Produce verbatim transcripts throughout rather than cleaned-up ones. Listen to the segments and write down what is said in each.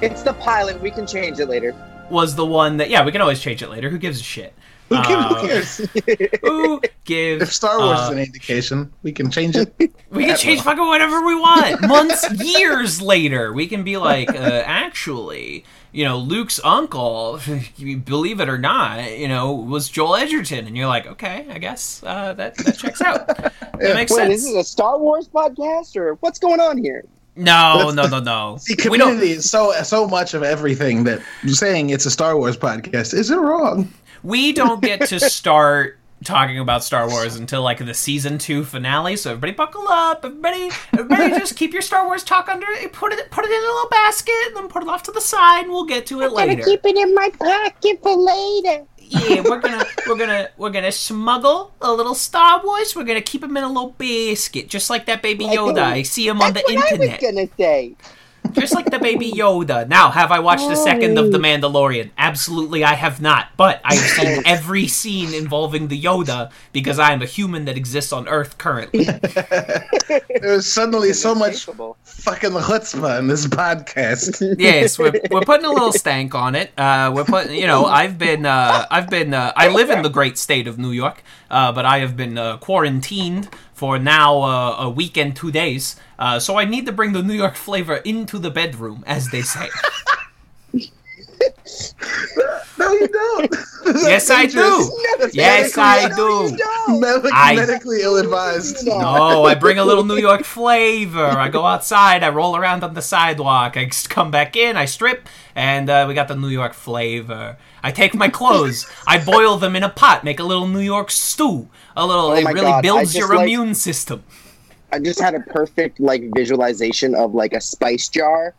It's the pilot. We can change it later. Was the one that, yeah, we can always change it later. Who gives a shit? Who uh, gives? Who gives? If Star Wars uh, is an indication, we can change it. We can change fucking whatever we want. Months, years later, we can be like, uh, actually, you know, Luke's uncle, believe it or not, you know, was Joel Edgerton, and you're like, okay, I guess uh, that that checks out. That yeah. makes Wait, sense. Is this a Star Wars podcast, or what's going on here? No, no, no, no. See, Community is so so much of everything that saying it's a Star Wars podcast isn't wrong. We don't get to start talking about Star Wars until like the season two finale. So everybody buckle up, everybody, everybody just keep your Star Wars talk under it, put it, put it in a little basket, and then put it off to the side, and we'll get to it I'm later. I'm gonna keep it in my pocket for later. Yeah, we're gonna we're gonna we're gonna smuggle a little Star Wars. We're gonna keep him in a little basket, just like that baby Yoda. I see him on the internet. That's what I was gonna say. Just like the baby Yoda. Now, have I watched a second of The Mandalorian? Absolutely, I have not. But I've seen every scene involving the Yoda because I am a human that exists on Earth currently. There's suddenly so much fucking chutzpah in this podcast. Yes, we're, we're putting a little stank on it. Uh, we're putting, you know, I've been, uh, I've been, uh, I live in the great state of New York, uh, but I have been uh, quarantined for now uh, a week and two days. Uh, so I need to bring the New York flavor into the bedroom, as they say. No, you don't. Yes, I do. Yes, I do. Medically, I, medically ill-advised. No, I bring a little New York flavor. I go outside. I roll around on the sidewalk. I come back in. I strip. And uh, we got the New York flavor. I take my clothes. I boil them in a pot. Make a little New York stew. A little. Oh it really God. builds your like, immune system. I just had a perfect like visualization of like a spice jar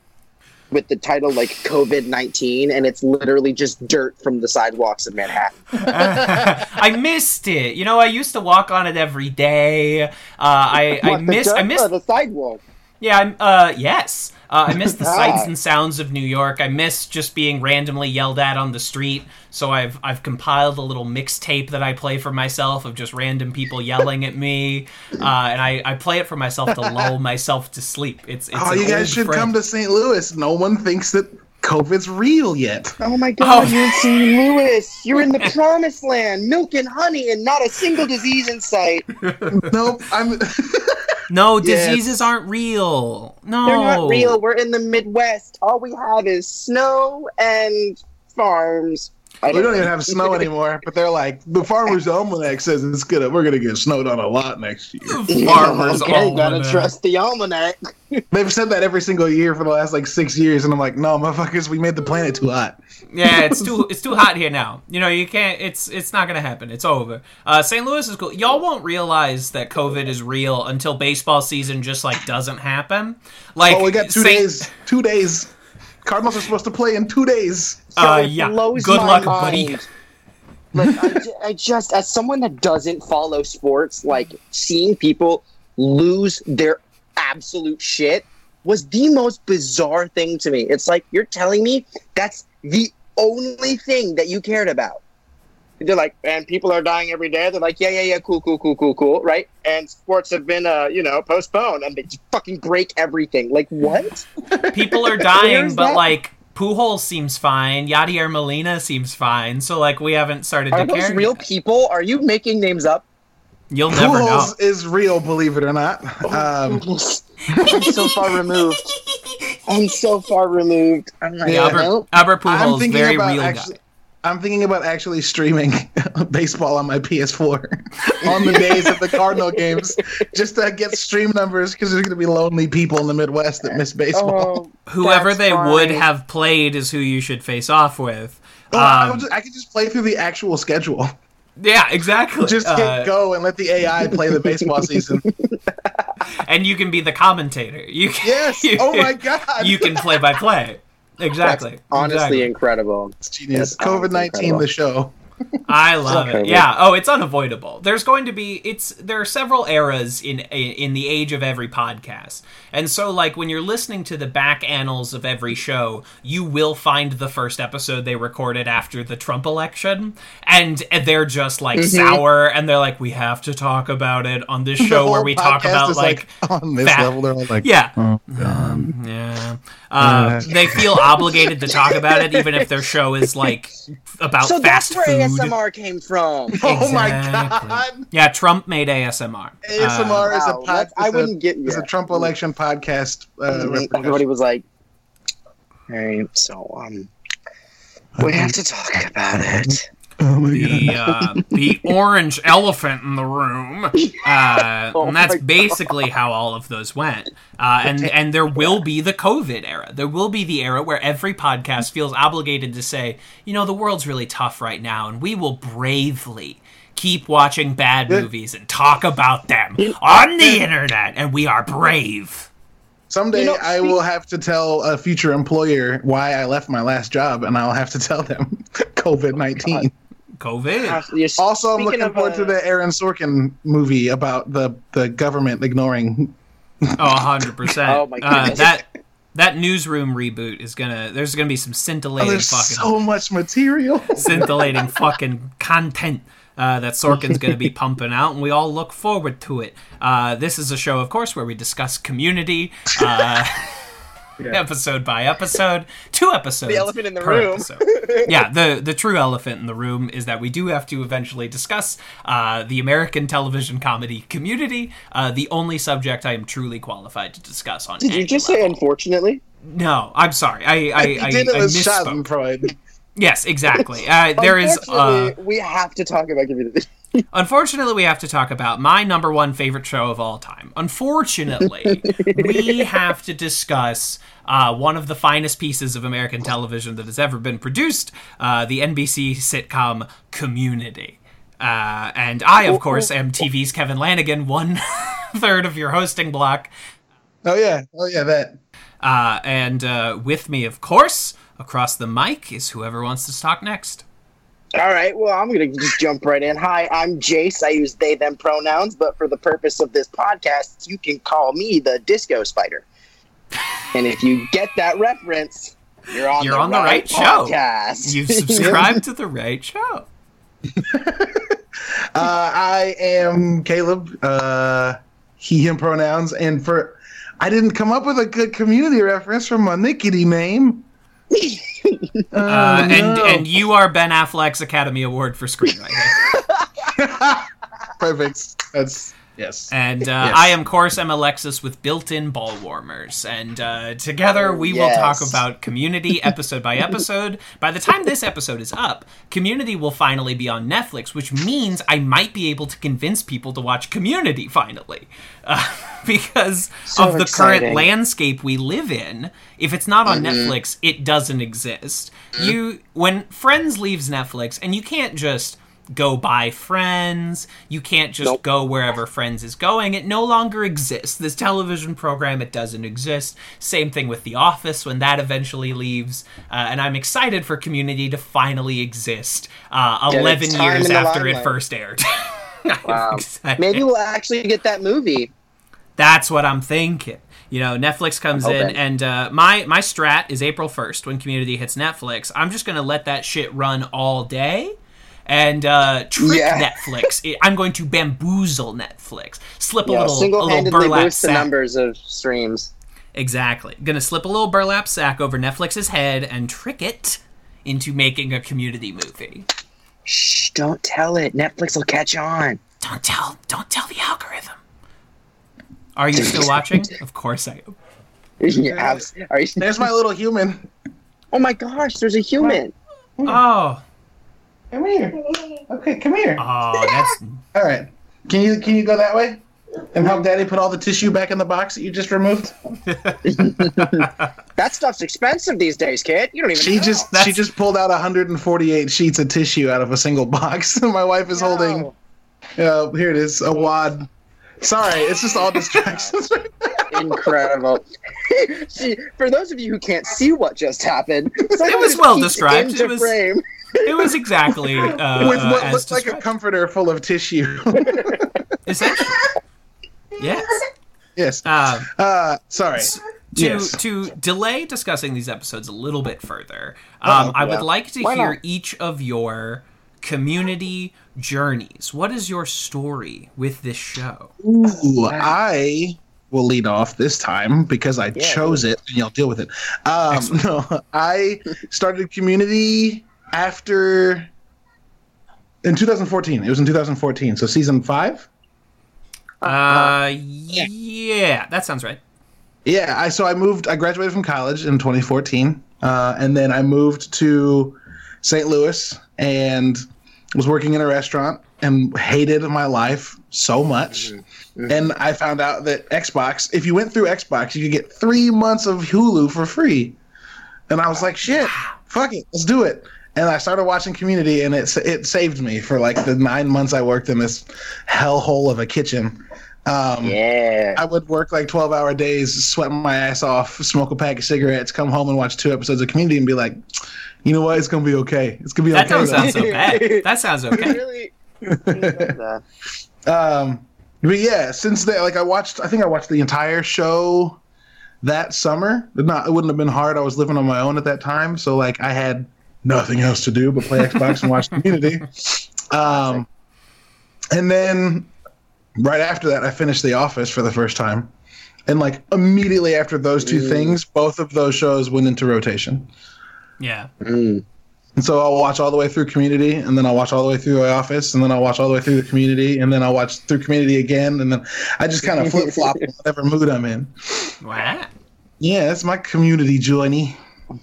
with the title like COVID nineteen, and it's literally just dirt from the sidewalks of Manhattan. I missed it. You know, I used to walk on it every day. Uh, I, what, I missed. I missed the sidewalk. Yeah. I'm, uh, yes. Uh, I miss the sights and sounds of New York. I miss just being randomly yelled at on the street. So I've I've compiled a little mixtape that I play for myself of just random people yelling at me, uh, and I, I play it for myself to lull myself to sleep. It's, it's oh, you guys should friend. come to Saint Louis. No one thinks that COVID's real yet. Oh my God, oh. You're in Saint Louis. You're in the promised land, milk and honey, and not a single disease in sight. Nope, I'm. No, diseases yes. aren't real. No. They're not real. We're in the Midwest. All we have is snow and farms. I we don't know. even have snow anymore, but they're like, the Farmer's Almanac says it's gonna, we're going to get snowed on a lot next year. Farmer's okay, Almanac. Got to trust the Almanac. They've said that every single year for the last like six years, and I'm like, no, motherfuckers, we made the planet too hot. Yeah, it's too it's too hot here now. You know, you can't, it's it's not going to happen. It's over. Uh, Saint Louis is cool. Y'all won't realize that COVID is real until baseball season just like doesn't happen. Like, oh, we got two Saint- days, two days. Cardinals are supposed to play in two days. Uh, yeah. Good luck, buddy. Like, I, ju- I just, as someone that doesn't follow sports, like seeing people lose their absolute shit was the most bizarre thing to me. It's like, you're telling me that's the only thing that you cared about. They're like, and people are dying every day. They're like, yeah, yeah, yeah, cool, cool, cool, cool, cool, right? And sports have been, uh, you know, postponed, and they just fucking break everything. Like, what? People are dying, but, that? like, Pujols seems fine. Yadier Molina seems fine. So, like, we haven't started are to care. Are those real yet. people? Are you making names up? You'll Pujols never know. Pujols is real, believe it or not. Um, I'm so far removed. I'm so far removed. I'm like, yeah, Albert, Albert Pujols is very real actually- guy. I'm thinking about actually streaming baseball on my P S four on the days of the Cardinal games just to get stream numbers because there's going to be lonely people in the Midwest that miss baseball. Oh, whoever they fine. would have played is who you should face off with. Oh, um, just, I could just play through the actual schedule. Yeah, exactly. Just hit uh, go and let the A I play the baseball season. And you can be the commentator. You can, yes! You, oh my God! You can play by play. Exactly. That's honestly exactly. incredible. It's genius. COVID nineteen, the show. I love it. Yeah. Oh, it's unavoidable. There's going to be it's there are several eras in in the age of every podcast. And so like when you're listening to the back annals of every show, you will find the first episode they recorded after the Trump election, and they're just like mm-hmm. sour, and they're like, we have to talk about it on this show where we talk about like, like on this fat. level they're all like yeah. Oh, um, yeah. Uh, they feel obligated to talk about it even if their show is like about so fast food. A S M R came from. Exactly. Oh my god! Yeah, Trump made A S M R. A S M R uh, is wow, a podcast. I wouldn't a, get it's a Trump election podcast. Uh, everybody was like, "All right, so um, we have to talk about it." Oh my the uh, the orange elephant in the room, uh, oh and that's basically God. how all of those went. Uh, and and there will be the COVID era. There will be the era where every podcast feels obligated to say, you know, the world's really tough right now, and we will bravely keep watching bad movies and talk about them on the internet, and we are brave. Someday you know, I will have to tell a future employer why I left my last job, and I'll have to tell them COVID nineteen. Oh COVID. Also, I'm looking forward a... to the Aaron Sorkin movie about the, the government ignoring. Oh, one hundred percent. Oh, my goodness. Uh, that, that Newsroom reboot is going to... There's going to be some scintillating oh, there's fucking... so much material. Scintillating fucking content. Uh, that Sorkin's going to be pumping out, and we all look forward to it. Uh, this is a show, of course, where we discuss Community uh, yeah. episode by episode. Two episodes. The elephant in the room. Episode. Yeah, the, the true elephant in the room is that we do have to eventually discuss uh, the American television comedy Community, uh, the only subject I am truly qualified to discuss on Did you just level. say unfortunately? No, I'm sorry. I, I, I, I, did I, I misspoke. Yes, exactly. Uh, there is. Uh, we have to talk about Community. Unfortunately, we have to talk about my number one favorite show of all time. Unfortunately, we have to discuss uh, one of the finest pieces of American television that has ever been produced, uh, the N B C sitcom Community. Uh, and I, of course, am T V's Kevin Lanigan, one third of your hosting block. Oh, yeah. Oh, yeah, that. Uh, and uh, with me, of course... Across the mic is whoever wants to talk next. All right, well, I'm going to just jump right in. Hi, I'm Jace. I use they, them pronouns, but for the purpose of this podcast, you can call me the Disco Spider. And if you get that reference, you're on, you're the, on right the right podcast. show. You've subscribed to the right show. uh, I am Caleb. Uh, he, him pronouns. And for I didn't come up with a good Community reference from my nickety name. uh, uh, and no. and you are Ben Affleck's Academy Award for screenwriting. Perfect. That's yes. And uh, yes. I am, of course, I'm Alexis with built-in ball warmers, and uh, together we yes. will talk about Community episode by episode. By the time this episode is up, Community will finally be on Netflix, which means I might be able to convince people to watch Community finally, uh, because so of the exciting. current landscape we live in. If it's not on mm-hmm. Netflix, it doesn't exist. You, when Friends leaves Netflix, and you can't just go buy Friends, you can't just nope. go wherever Friends is going, it no longer exists. This television program, it doesn't exist. Same thing with The Office when that eventually leaves. Uh, and I'm excited for Community to finally exist uh, eleven years after it first aired. Wow. Maybe we'll actually get that movie. That's what I'm thinking. You know, Netflix comes in, and uh, my, my strat is April first when Community hits Netflix. I'm just going to let that shit run all day and uh, trick yeah. Netflix. I'm going to bamboozle Netflix. Slip a yeah, little, a little burlap boost sack. The numbers of streams. Exactly. Going to slip a little burlap sack over Netflix's head and trick it into making a Community movie. Shh, don't tell it. Netflix will catch on. Don't tell. Don't tell the algorithm. Are you still watching? Of course I am. Yeah. Are you still- there's my little human. Oh my gosh, there's a human. Come oh. Come here. Okay, come here. Oh, that's all right. Can you can you go that way and help Daddy put all the tissue back in the box that you just removed? That stuff's expensive these days, kid. You don't even. She know. just that's... she just pulled out one hundred forty-eight sheets of tissue out of a single box. My wife is no. holding. Uh, here it is, a wad. Sorry, it's just all distractions. Incredible. She, for those of you who can't see what just happened, it was well described. It was, frame. It was exactly uh, with what uh, looks like a comforter full of tissue. Essentially, yes, yes. Um, uh, sorry. To yes. to delay discussing these episodes a little bit further, um, oh, I yeah. would like to Why hear not? each of your community journeys. What is your story with this show? Ooh, I will lead off this time because I yeah, chose it, and y'all deal with it. Um, no, I started Community after in twenty fourteen. It was in twenty fourteen, so season five. Uh, uh yeah. yeah, that sounds right. Yeah, I so I moved. I graduated from college in twenty fourteen, uh, and then I moved to Saint Louis and was working in a restaurant and hated my life so much. Mm-hmm. And I found out that Xbox, if you went through Xbox, you could get three months of Hulu for free. And I was like, "Shit, fuck it, let's do it." And I started watching Community, and it it saved me for like the nine months I worked in this hellhole of a kitchen. Um, yeah. I would work like twelve-hour days, sweating my ass off, smoke a pack of cigarettes, come home and watch two episodes of Community and be like, you know what? It's going to be okay. It's going to be that okay. That sounds so bad. That sounds okay. um, but yeah, since then, like I watched, I think I watched the entire show that summer. Not, it wouldn't have been hard. I was living on my own at that time. So like I had nothing else to do but play Xbox and watch Community. Um, and then... Right after that, I finished The Office for the first time. And, like, immediately after those two mm. things, both of those shows went into rotation. Yeah. Mm. And so I'll watch all the way through Community, and then I'll watch all the way through The Office, and then I'll watch all the way through the Community, and then I'll watch through Community again, and then I just kind of flip-flop whatever mood I'm in. Wow. Yeah, that's my Community journey.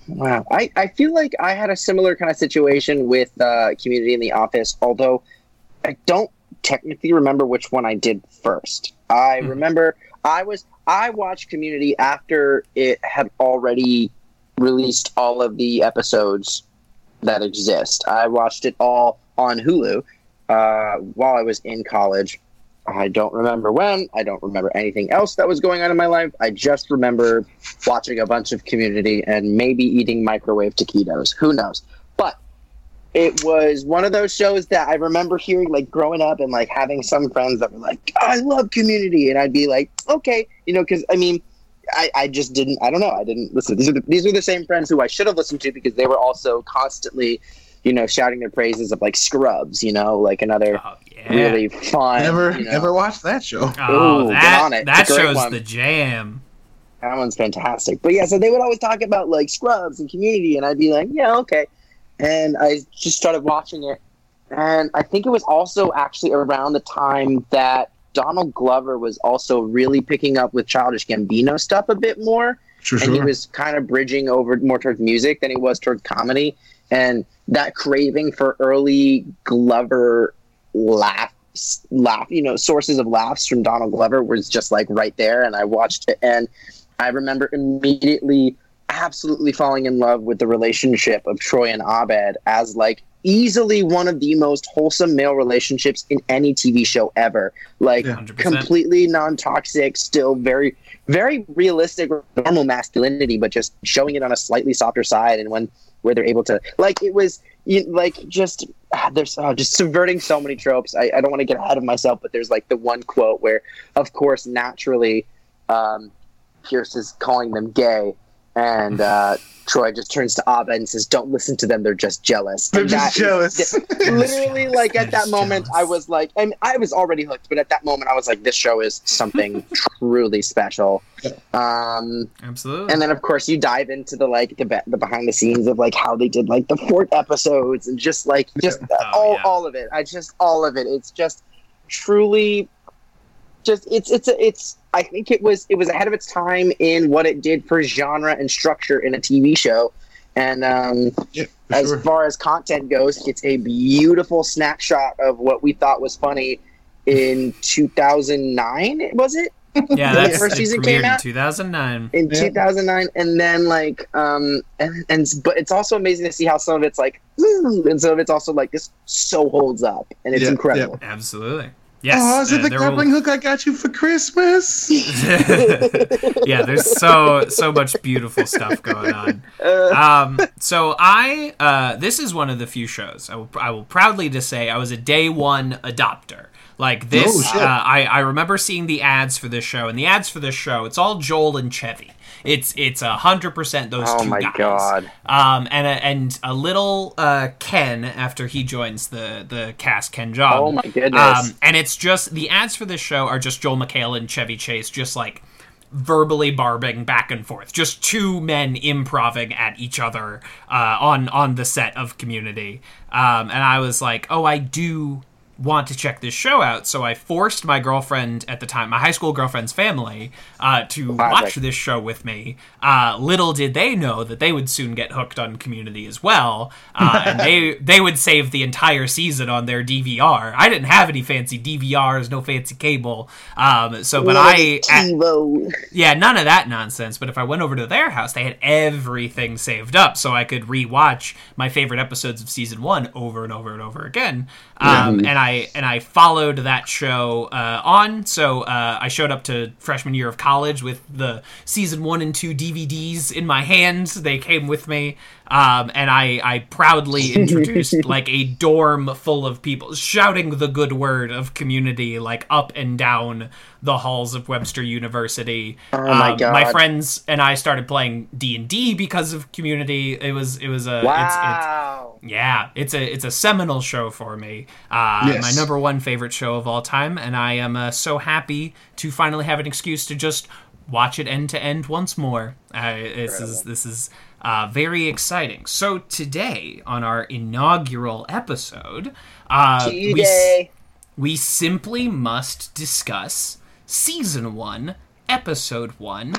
Wow. I, I feel like I had a similar kind of situation with uh, Community and The Office, although I don't technically remember which one I did first. I mm. remember I was I watched Community after it had already released all of the episodes that exist. I watched it all on Hulu uh, while I was in college. I don't remember when. I don't remember anything else that was going on in my life. I just remember watching a bunch of Community and maybe eating microwave taquitos. Who knows? But it was one of those shows that I remember hearing, like, growing up and, like, having some friends that were like, oh, I love Community. And I'd be like, okay. You know, because, I mean, I, I just didn't, I don't know. I didn't listen. These are the, these are the same friends who I should have listened to because they were also constantly, you know, shouting their praises of, like, Scrubs, you know, like another oh, yeah. really fun. Never, you know. Never watched that show. Oh, Ooh, that, get on it. That show's one. The jam. That one's fantastic. But, yeah, so they would always talk about, like, Scrubs and Community. And I'd be like, yeah, okay. And I just started watching it. And I think it was also actually around the time that Donald Glover was also really picking up with Childish Gambino stuff a bit more. Sure, and sure. He was kind of bridging over more towards music than he was towards comedy. And that craving for early Glover laughs, laugh, you know, sources of laughs from Donald Glover was just like right there. And I watched it. And I remember immediately absolutely falling in love with the relationship of Troy and Abed as like easily one of the most wholesome male relationships in any T V show ever. Like yeah, completely non-toxic, still very, very realistic, normal masculinity, but just showing it on a slightly softer side. And when where they're able to, like, it was you, like just ah, there's oh, just subverting so many tropes. I, I don't want to get ahead of myself, but there's like the one quote where, of course, naturally, um, Pierce is calling them gay. And uh, Troy just turns to Abba and says, don't listen to them. They're just jealous. They're just jealous. Is, literally, like, at that moment, jealous. I was like, and I was already hooked, but at that moment, I was like, this show is something truly special. Um, Absolutely. And then, of course, you dive into the, like, the, be- the behind the scenes of, like, how they did, like, the fort episodes and just, like, just oh, all, yeah. all of it. I just, all of it. It's just truly... Just it's it's it's I think it was it was ahead of its time in what it did for genre and structure in a T V show, and um, yeah, as sure. far as content goes, it's a beautiful snapshot of what we thought was funny in two thousand nine. Was it? Yeah, that's the first season came out in two thousand nine. In yeah. two thousand nine, and then like um and, and but it's also amazing to see how some of it's like and some of it's also like this so holds up and it's yeah, incredible. Yeah. Absolutely. Yes. Oh, is it the grappling will... hook I got you for Christmas? Yeah, there's so so much beautiful stuff going on. Um, so I, uh, this is one of the few shows, I will, I will proudly to say I was a day one adopter. Like this, oh, shit. uh, I, I remember seeing the ads for this show, and the ads for this show, it's all Joel and Chevy. It's it's a hundred percent those oh two guys. Oh my god! Um, and a, and a little uh, Ken after he joins the the cast, Ken Jeong. Oh my goodness! Um, and it's just the ads for this show are just Joel McHale and Chevy Chase, just like verbally barbing back and forth, just two men improving at each other uh, on on the set of Community. Um, and I was like, oh, I do want to check this show out, so I forced my girlfriend at the time, my high school girlfriend's family, uh, to watch this show with me. Uh, little did they know that they would soon get hooked on Community as well, uh, and they they would save the entire season on their D V R. I didn't have any fancy D V Rs, no fancy cable, um, so but I at, yeah, none of that nonsense. But if I went over to their house, they had everything saved up, so I could rewatch my favorite episodes of season one over and over and over again. Um, mm. And I. I, and I followed that show uh, on, so uh, I showed up to freshman year of college with the season one and two D V Ds in my hands. They came with me, um, and I, I proudly introduced like a dorm full of people shouting the good word of Community like up and down the halls of Webster University. Oh my um, God! My friends and I started playing D and D because of Community. It was it was a wow. It's, it's, yeah, it's a it's a seminal show for me. Uh, yes. My number one favorite show of all time, and I am uh, so happy to finally have an excuse to just watch it end to end once more. Uh, this is this is uh, very exciting. So today on our inaugural episode, uh, we we simply must discuss season one, episode one,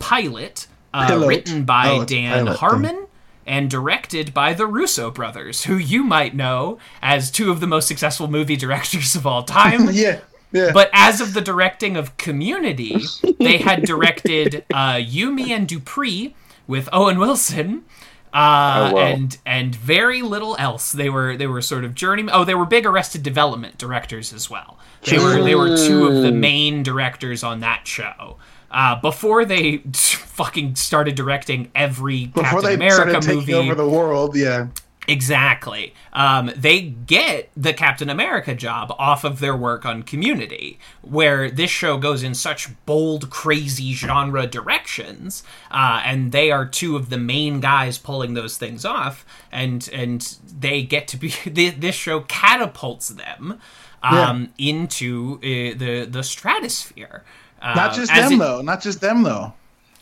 pilot, uh, written by pilot. Dan pilot. Harmon. Mm. And directed by the Russo brothers, who you might know as two of the most successful movie directors of all time. yeah, yeah. But as of the directing of Community, they had directed uh, Yumi and Dupree with Owen Wilson, uh, oh, wow. and and very little else. They were they were sort of journeymen. Oh, they were big Arrested Development directors as well. They were they were two of the main directors on that show. Uh, before they fucking started directing every Captain America movie. Before they started taking over the world, yeah. Exactly. Um, they get the Captain America job off of their work on Community, where this show goes in such bold, crazy genre directions, uh, and they are two of the main guys pulling those things off, and and they get to be... This show catapults them um, yeah. into uh, the the stratosphere. Uh, not just them, it, though. Not just them, though.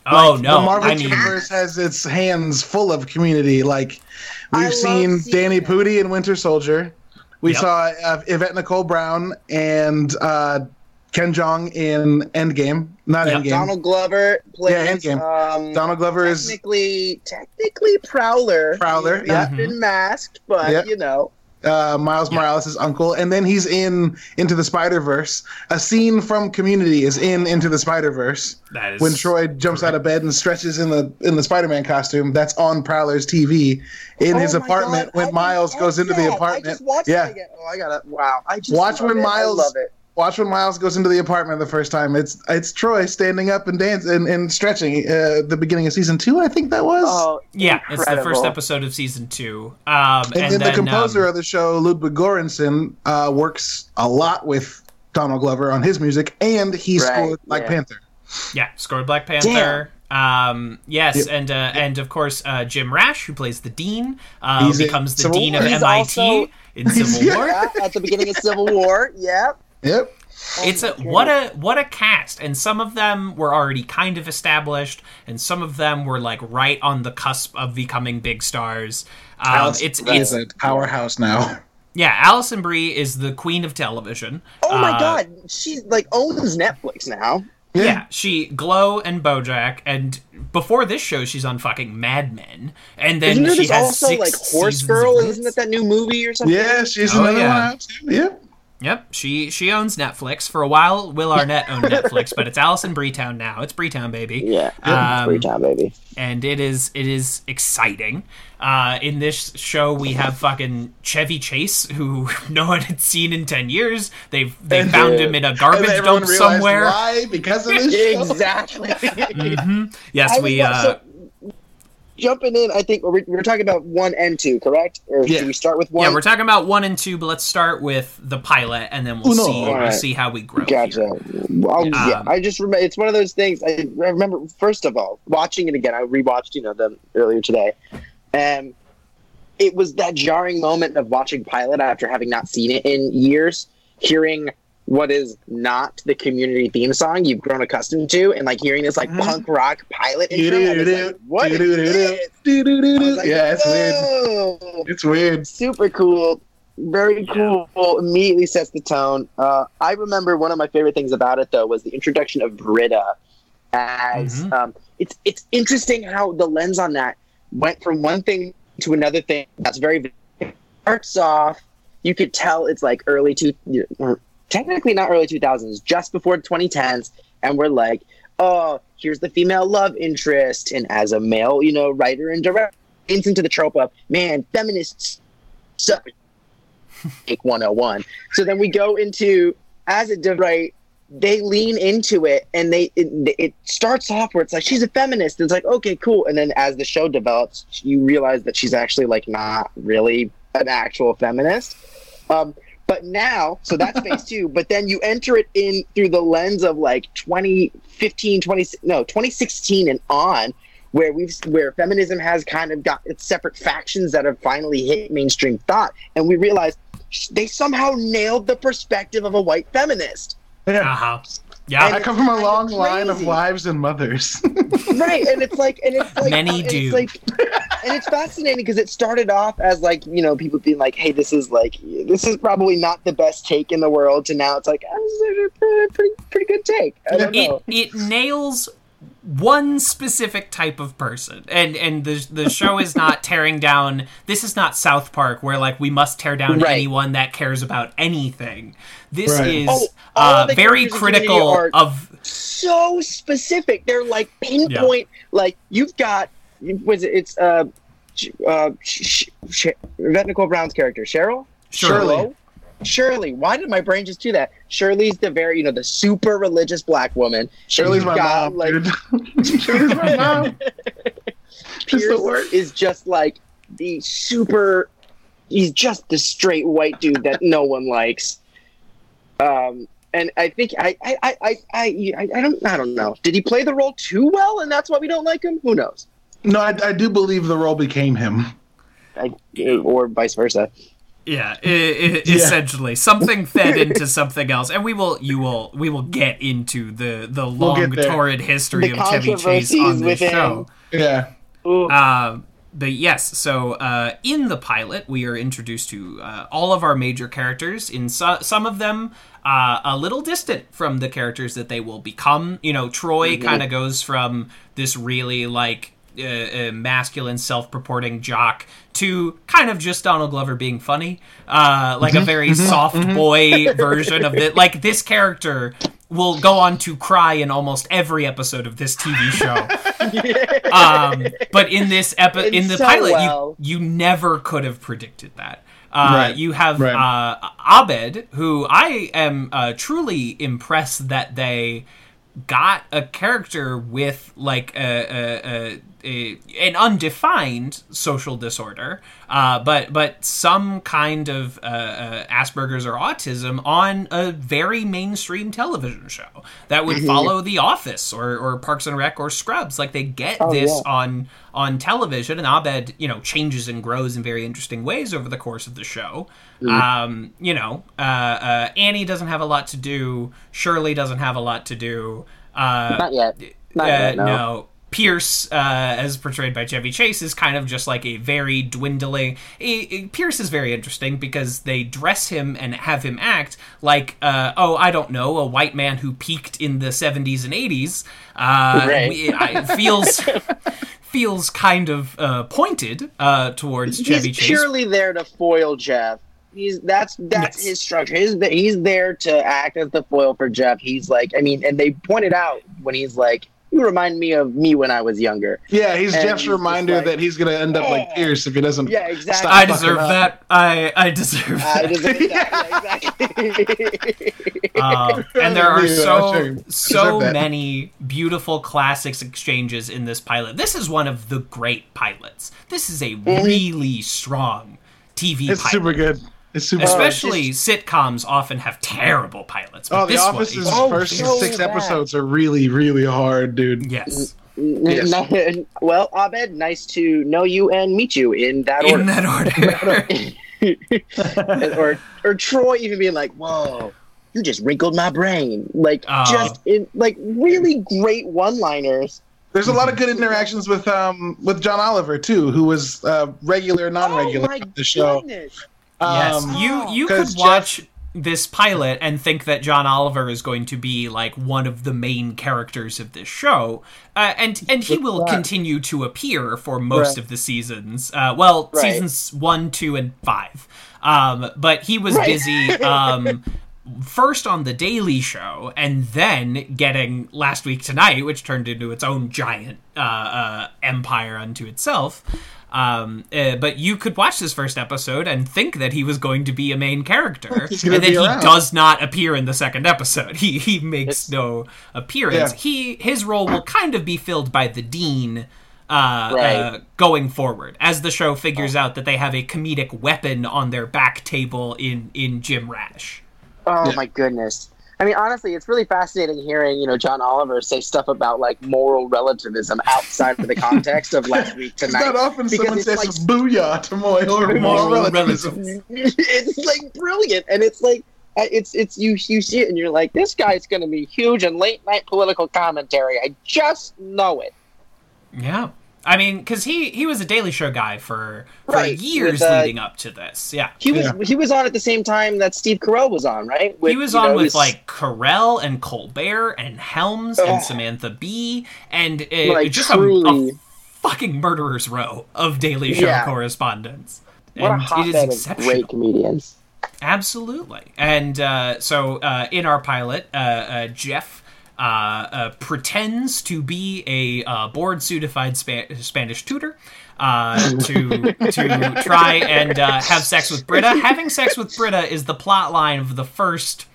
Oh, like, no. The Marvel I mean, Universe has its hands full of Community. Like, we've I seen Danny that. Pudi in Winter Soldier. We yep. saw uh, Yvette Nicole Brown and uh, Ken Jeong in Endgame. Not yep. Endgame. Donald Glover plays... Yeah, Endgame. Um, Donald Glover technically, is... Technically Prowler. Prowler, yeah. Not been masked, but, yep. you know... Uh, Miles yeah. Morales' uncle, and then he's in Into the Spider-Verse. A scene from Community is in Into the Spider-Verse. That is when Troy jumps correct. out of bed and stretches in the in the Spider-Man costume. That's on Prowler's T V in oh his apartment God, when I Miles goes into that. the apartment. I just watched yeah. it again. Oh, I got it. Wow. I just watch when it. Miles. I love it. Watch when Miles goes into the apartment the first time. It's it's Troy standing up and dancing and, and stretching. Uh, the beginning of season two, I think that was. Oh, yeah, incredible. It's the first episode of season two. Um, and, and then, then the composer um, of the show, Ludwig Göransson, uh, works a lot with Donald Glover on his music, and he right, scored Black yeah. Panther. Yeah, scored Black Panther. Damn. Um, yes, yep. and uh, yep. and of course uh, Jim Rash, who plays the dean, uh, becomes the Civil dean War. of he's M I T also, in Civil War yeah, at the beginning of Civil War. Yep. Yep. It's a what a what a cast, and some of them were already kind of established, and some of them were like right on the cusp of becoming big stars. Um, it's it's a powerhouse now. Yeah, Alison Brie is the queen of television. Oh my uh, God, she like owns Netflix now. Yeah. yeah, she Glow and BoJack, and before this show, she's on fucking Mad Men, and then isn't she has also six like Horse Girl, isn't it that new movie or something? Yeah, she's oh, another yeah. one. Yeah. Yep, she she owns Netflix. For a while, Will Arnett owned Netflix, but it's Alison Brietown now. It's Brietown, baby. Yeah, um, Brietown, baby. And it is it is exciting. Uh, in this show, we have fucking Chevy Chase, who no one had seen in ten years. They've they and found dude. him in a garbage and dump somewhere. Why? Because of this show? Exactly. Mm-hmm. Yes, I we. Uh, so- Jumping in, I think we're, we're talking about one and two, correct? Or yeah. should we start with one? Yeah, we're talking about one and two, but let's start with the pilot, and then we'll Uno. see right. we'll see how we grow. Gotcha. Well, um, yeah, I just remember it's one of those things. I remember first of all watching it again. I rewatched, you know, them earlier today, and it was that jarring moment of watching pilot after having not seen it in years, hearing what is not the Community theme song you've grown accustomed to, and like hearing this like mm-hmm. punk rock pilot intro, I was like, what is this? Like, yeah, it's oh. weird. It's weird. Super cool. Very cool. Immediately sets the tone. Uh, I remember one of my favorite things about it though was the introduction of Britta. As mm-hmm. um, it's it's interesting how the lens on that went from one thing to another thing. That's very starts off. You could tell it's like early two. Or, technically not early two thousands, just before twenty tens, and we're like, oh, here's the female love interest, and as a male, you know, writer and director, gets into the trope of, man, feminists suck. Take one oh one. So then we go into, as a right, they lean into it, and they it, it starts off where it's like, she's a feminist, and it's like, okay, cool, and then as the show develops, you realize that she's actually, like, not really an actual feminist. Um... But now, so that's phase two, but then you enter it in through the lens of like twenty fifteen, twenty, no, twenty sixteen and on, where we've where feminism has kind of got its separate factions that have finally hit mainstream thought. And we realize they somehow nailed the perspective of a white feminist. Yeah. Uh-huh. Yeah, and I come from a long crazy. line of wives and mothers. Right, and it's like, and it's like, many do, it's like, and it's fascinating because it started off as like, you know, people being like, hey, this is like, this is probably not the best take in the world, to now it's like, oh, this is a pretty, pretty good take. I don't it, know. It nails one specific type of person, and and the the show is not tearing down. This is not South Park where like we must tear down right. anyone that cares about anything. This right. is oh, uh, very critical of so specific. They're like pinpoint. Yeah. Like you've got was it, it's uh, uh Sh- Sh- Sh- Nicole Brown's character Cheryl Shirley. Shirley. Shirley, why did my brain just do that? Shirley's the very, you know, the super religious black woman. Shirley's my God, mom, like, dude. Shirley's my mom. Pierce is just like the super, he's just the straight white dude that no one likes. Um, and I think I, I, I, I, I, I don't, I don't know. Did he play the role too well, and that's why we don't like him? Who knows? No, I, I do believe the role became him, I, or vice versa. Yeah, it, it, yeah, essentially something fed into something else, and we will, you will, we will get into the the we'll long torrid history the of Chevy Chase on this show. Yeah. Uh, but yes, so uh, in the pilot, we are introduced to uh, all of our major characters. In so- some of them, uh, a little distant from the characters that they will become. You know, Troy mm-hmm. kind of goes from this really like. A masculine self-purporting jock to kind of just Donald Glover being funny, uh, like a very soft boy version of it. Like this character will go on to cry in almost every episode of this T V show. Um, but in this epi- in the so pilot, well. you, you never could have predicted that. Uh, right. You have right. uh, Abed, who I am uh, truly impressed that they got a character with like a, a, a A, an undefined social disorder, uh, but but some kind of uh, uh, Asperger's or autism on a very mainstream television show that would follow The Office or, or Parks and Rec or Scrubs. Like they get oh, this yeah. on on television, and Abed, you know, changes and grows in very interesting ways over the course of the show. Mm. Um, you know, uh, uh, Annie doesn't have a lot to do. Shirley doesn't have a lot to do. Uh, Not yet. Not uh, yet. No. no. Pierce, uh, as portrayed by Chevy Chase, is kind of just like a very dwindling... It, it, Pierce is very interesting because they dress him and have him act like, uh, oh, I don't know, a white man who peaked in the seventies and eighties. Uh, right. It, it feels... feels kind of uh, pointed uh, towards He's Chevy Chase. He's purely there to foil Jeff. he's that's that's yes. his structure. He's he's there to act as the foil for Jeff. He's like, I mean, and they pointed out when he's like, you remind me of me when I was younger. Yeah, he's and Jeff's he's reminder like, that he's going to end up like Pierce if he doesn't. Yeah, exactly. Stop I deserve that. I, I deserve I that. I deserve that. Yeah, exactly. um, and there are so, so many beautiful classics exchanges in this pilot. This is one of the great pilots. This is a really strong T V pilot. It's super good. It's super Especially just, sitcoms often have terrible pilots. But oh, The Office's oh, first so six bad. episodes are really, really hard, dude. Yes. N- yes. N- well, Abed, nice to know you and meet you in that order. In that order. or, or Troy even being like, whoa, you just wrinkled my brain. Like, oh. just in, like really great one-liners. There's a lot of good interactions with um with John Oliver, too, who was uh, regular, non-regular oh, on the show. Goodness. Yes, um, you you could watch Jeff... this pilot and think that John Oliver is going to be like one of the main characters of this show, uh, and and he will continue to appear for most right. of the seasons. Uh, well, right. seasons one, two, and five. Um, but he was right. busy um, first on The Daily Show, and then getting Last Week Tonight, which turned into its own giant uh, uh, empire unto itself. Um, uh, but you could watch this first episode and think that he was going to be a main character, and then he does not appear in the second episode. He he makes it's, no appearance. Yeah. He his role will kind of be filled by the dean uh, right. uh, going forward, as the show figures oh. out that they have a comedic weapon on their back table in, in Jim Rash. Oh yeah. my goodness. I mean, honestly, it's really fascinating hearing, you know, John Oliver say stuff about like moral relativism outside of the context of Last Week Tonight. It's not often because someone says like, "booyah" to moral, moral relativism. It's like brilliant, and it's like it's it's you you see it, and you're like, this guy's going to be huge in late night political commentary. I just know it. Yeah, I mean, because he, he was a Daily Show guy for, for right. years with, uh, leading up to this. Yeah, he was yeah. he was on at the same time that Steve Carell was on, right? With, he was on know, with his... like Carell and Colbert and Helms oh. and Samantha Bee and uh, like, just truly... a, a fucking murderer's row of Daily Show yeah. correspondents. What and a hotbed of great comedians! Absolutely, and uh, so uh, in our pilot, uh, uh, Jeff. Uh, uh, pretends to be a uh, board certified Spa- Spanish tutor uh, to to try and uh, have sex with Britta. Having sex with Britta is the plot line of the first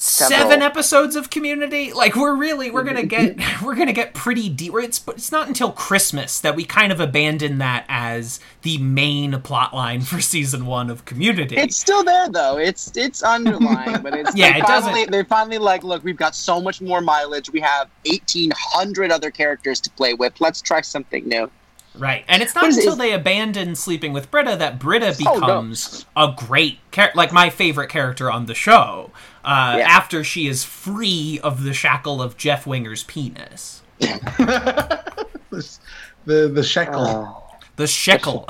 several. seven episodes of Community. Like we're really we're gonna get we're gonna get pretty deep. It's but it's not until Christmas that we kind of abandon that as the main plot line for season one of Community. It's still there though. It's it's underlined, but it's yeah. It finally, doesn't. They're finally like, look, we've got so much more mileage. We have eighteen hundred other characters to play with. Let's try something new. Right, and it's not what until it? they abandon sleeping with Britta that Britta becomes oh, no. a great character, like my favorite character on the show, uh, yeah. after she is free of the shackle of Jeff Winger's penis. the, the the shackle. Oh. The shekel.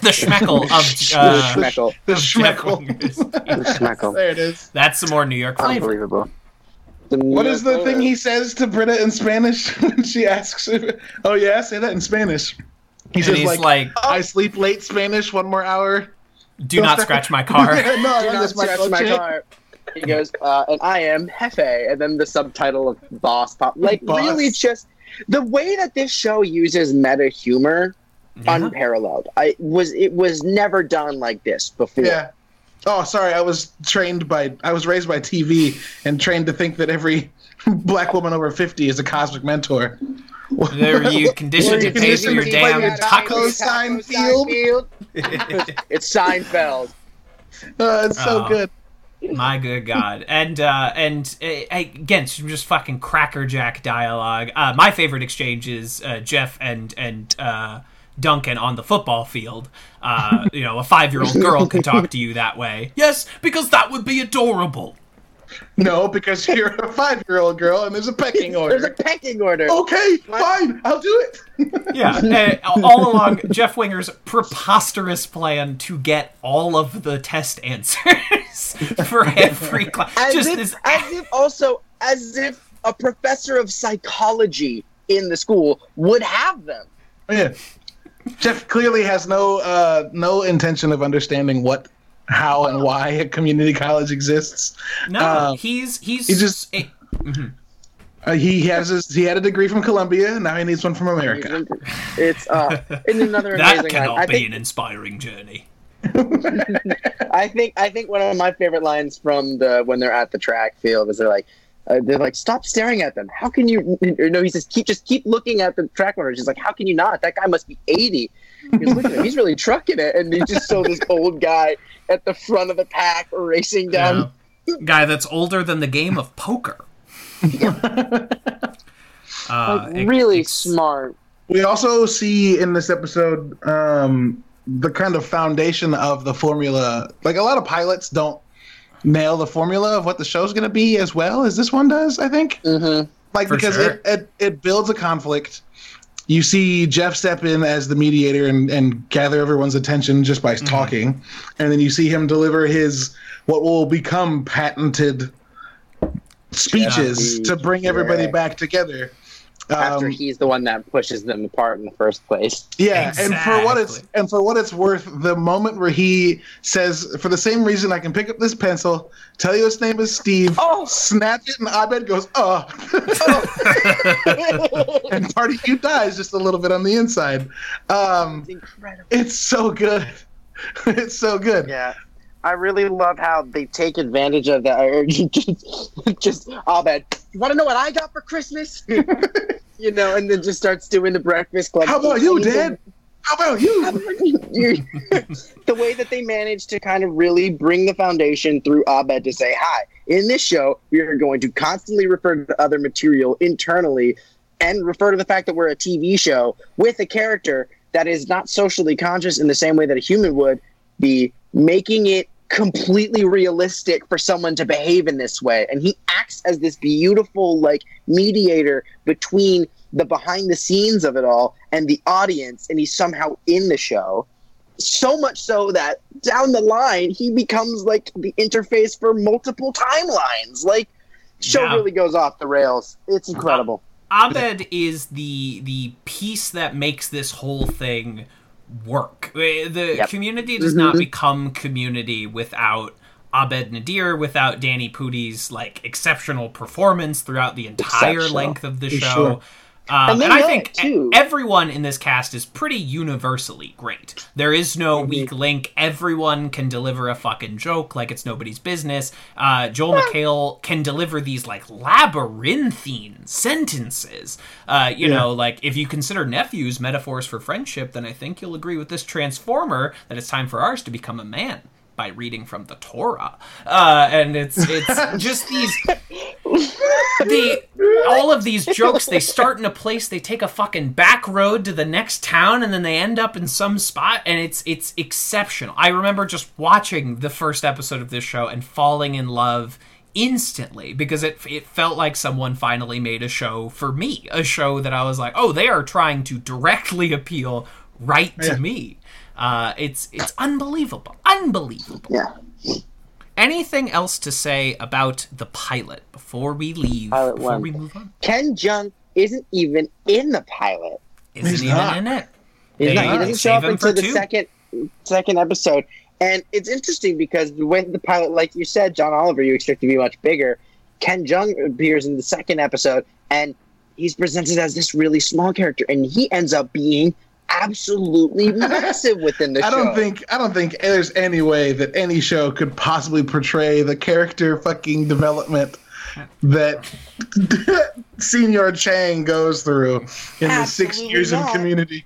The schmeckle of... Uh, the schmeckle. The schmeckle. The schmeckle. There it is. That's some more New York flavor. Unbelievable. What is the thing he says to Britta in Spanish when she asks her, oh yeah, say that in Spanish. He and says, he's like, like oh, I sleep late Spanish, one more hour. Do Don't not start. scratch my car. yeah, no, do not scratch my, my car. He goes, uh, and I am Jefe. And then the subtitle of Boss Pop. Like, boss. Really just the way that this show uses meta humor, yeah. unparalleled. I was It was never done like this before. Yeah. Oh, sorry, I was trained by, I was raised by T V and trained to think that every black woman over fifty is a cosmic mentor. There you conditioned to pay for your damn taco Seinfeld. It's Seinfeld. Uh, it's so oh, good. My good God. And uh, and uh, again, it's just fucking crackerjack dialogue. Uh, my favorite exchange is uh, Jeff and and uh, Duncan on the football field. Uh, you know, a five-year-old girl can talk to you that way. Yes, because that would be adorable. No, because you're a five-year-old girl and there's a pecking order. There's a pecking order. Okay, fine, I'll do it. Yeah, all along, Jeff Winger's preposterous plan to get all of the test answers for every class. As, Just if, this... as if also, as if a professor of psychology in the school would have them. Yeah. Jeff clearly has no uh, no intention of understanding what how and why a community college exists. No, uh, he's he's he just a, mm-hmm. uh, he has his, he had a degree from Columbia. Now he needs one from America. It's uh, in another that amazing cannot line. be I think, an inspiring journey. I think I think one of my favorite lines from the when they're at the track field is they're like. Uh, they're like, stop staring at them. How can you? Or no, he says, keep just keep looking at the track runner. She's like, how can you not? That guy must be eighty. He's looking at him. He's really trucking it, and he just saw this old guy at the front of the pack racing down. Yeah. Guy that's older than the game of poker. uh, like really it's... smart. We also see in this episode um, the kind of foundation of the formula. Like a lot of pilots don't. Nail the formula of what the show's going to be as well as this one does, I think. Mm-hmm. Like, For because sure. it, it, it builds a conflict. You see Jeff step in as the mediator and, and gather everyone's attention just by mm-hmm. talking. And then you see him deliver his what will become patented speeches yeah, to bring sure. everybody back together. After um, he's the one that pushes them apart in the first place. Yeah, exactly. and for what it's and for what it's worth, the moment where he says, "For the same reason, I can pick up this pencil, tell you his name is Steve, oh. snatch it," and Abed goes, "Oh," and Party Q dies just a little bit on the inside. Um, it's incredible. It's so good. It's so good. Yeah. I really love how they take advantage of that. Or just, just Abed, you want to know what I got for Christmas? You know, and then just starts doing the Breakfast Club. How about you, Dad? How about you? How about you? The way that they managed to kind of really bring the foundation through Abed to say, hi, in this show, we are going to constantly refer to other material internally and refer to the fact that we're a T V show with a character that is not socially conscious in the same way that a human would be, making it completely realistic for someone to behave in this way. And he acts as this beautiful like mediator between the behind the scenes of it all and the audience, and he's somehow in the show, so much so that down the line he becomes like the interface for multiple timelines. Like show yeah. really goes off the rails. It's incredible. Uh, Abed is the the piece that makes this whole thing work. The yep. community does mm-hmm. not become community without Abed Nadir, without Danny Pudi's like exceptional performance throughout the entire length of the show. Sure. Um, and, and I think too. everyone in this cast is pretty universally great. There is no mm-hmm. weak link. Everyone can deliver a fucking joke like it's nobody's business. Uh, Joel yeah. McHale can deliver these like labyrinthine sentences. Uh, you yeah. know, like if you consider nephews metaphors for friendship, then I think you'll agree with this transformer that it's time for ours to become a man by reading from the Torah. Uh, and it's it's just these... The, all of these jokes, they start in a place, they take a fucking back road to the next town, and then they end up in some spot, and it's it's exceptional. I remember just watching the first episode of this show and falling in love instantly, because it it felt like someone finally made a show for me, a show that I was like, oh, they are trying to directly appeal right to yeah. me. Uh, it's it's unbelievable. Unbelievable. Yeah. Anything else to say about the pilot before we leave? Pilot before one. we move on? Ken Jeong isn't even in the pilot. Isn't He's even not. in it. He's they not. He doesn't show up until the two. second second episode. And it's interesting because when the pilot, like you said, John Oliver, you expect to be much bigger. Ken Jeong appears in the second episode, and he's presented as this really small character, and he ends up being absolutely massive within the I show. I don't think I don't think there's any way that any show could possibly portray the character fucking development that Senior Chang goes through in absolutely the six years not. of Community.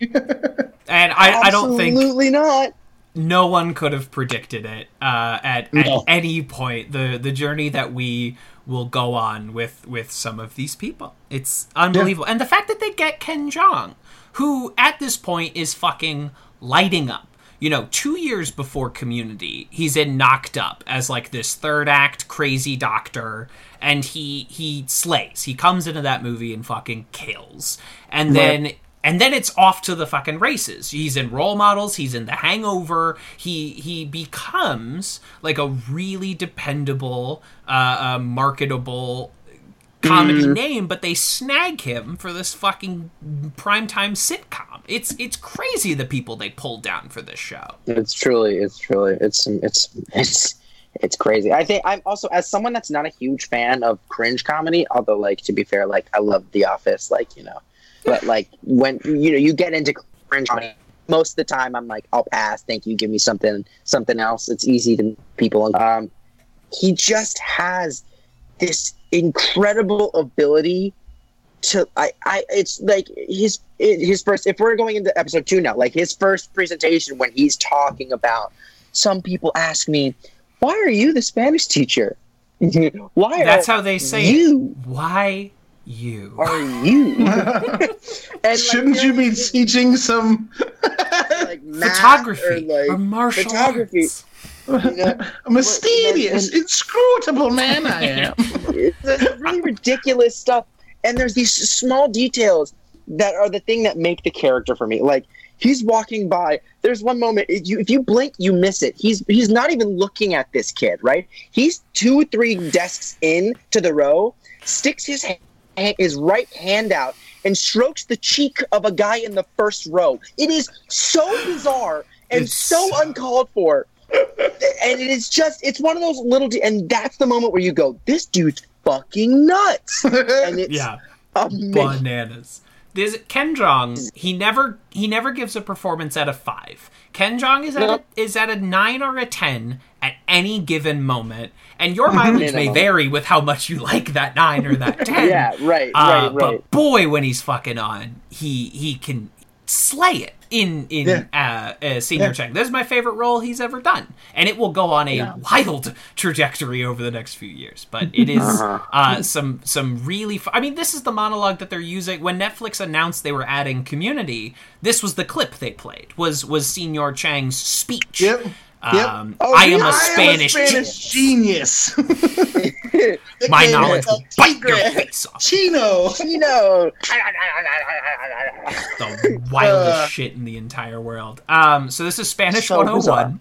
And I, I don't think absolutely not. No one could have predicted it uh, at, no. at any point. The the journey that we will go on with with some of these people. It's unbelievable, yeah. and the fact that they get Ken Jeong, who at this point is fucking lighting up. You know, two years before Community, he's in Knocked Up as like this third act crazy doctor, and he he slays. He comes into that movie and fucking kills. And right. then and then it's off to the fucking races. He's in Role Models, he's in The Hangover. He he becomes like a really dependable, uh, uh, marketable comedy mm. name, but they snag him for this fucking primetime sitcom. It's it's crazy the people they pulled down for this show. It's truly, it's truly, it's it's it's it's crazy. I think I'm also, as someone that's not a huge fan of cringe comedy, although like to be fair, like I love The Office, like you know, but like when you know you get into cringe comedy, most of the time I'm like, I'll pass. Thank you. Give me something something else. It's easy to people. Um, he just has this incredible ability to I, I it's like his his first, if we're going into episode two now, like his first presentation when he's talking about, some people ask me, why are you the Spanish teacher? Why that's are how they say you it. Why you are you and shouldn't like, you be teaching some like photography or, like, or martial photography arts. You know, a mysterious, inscrutable man I am. It's really ridiculous stuff. And there's these small details that are the thing that make the character for me. Like, he's walking by. There's one moment, if you, if you blink, you miss it. He's he's not even looking at this kid, right? He's two, three desks in to the row, sticks his ha- his right hand out, and strokes the cheek of a guy in the first row. It is so bizarre and it's so uncalled for. And it is just, it's one of those little, de- and that's the moment where you go, this dude's fucking nuts. And it's yeah. amazing. Bananas. There's, Ken Jeong, he never, he never gives a performance at a five. Ken Jeong is at, nope. a, is at a nine or a ten at any given moment. And your mileage may vary with how much you like that nine or that ten. Yeah, right, uh, right, right. But boy, when he's fucking on, he, he can slay it. In in yeah. uh, uh, Senior yeah. Chang, this is my favorite role he's ever done, and it will go on a yeah. wild trajectory over the next few years. But it is uh-huh. uh, some some really. Fu- I mean, this is the monologue that they're using when Netflix announced they were adding Community. This was the clip they played. Was was Senior Chang's speech? Yep. Yep. Um, oh, I, yeah, am, a I am a Spanish genius. genius. My game knowledge will bite your face off. Chino. Chino. The wildest uh, shit in the entire world. Um, so this is Spanish so one oh one,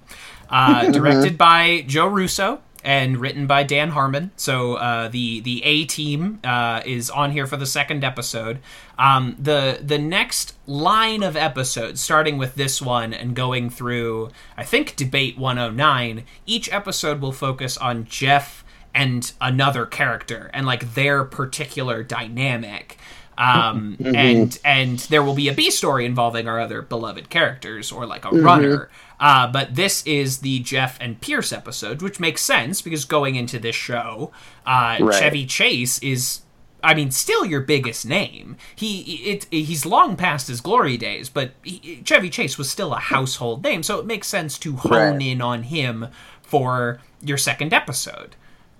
uh, directed by Joe Russo and written by Dan Harmon. So uh, the the A team uh, is on here for the second episode. Um, the the next line of episodes, starting with this one and going through, I think, Debate one oh nine, each episode will focus on Jeff and another character and like their particular dynamic. Um, mm-hmm. and, and there will be a B story involving our other beloved characters or like a mm-hmm. runner. Uh, but this is the Jeff and Pierce episode, which makes sense because going into this show, uh, right. Chevy Chase is, I mean, still your biggest name. He it he's long past his glory days, but he, Chevy Chase was still a household name. So it makes sense to hone right. in on him for your second episode.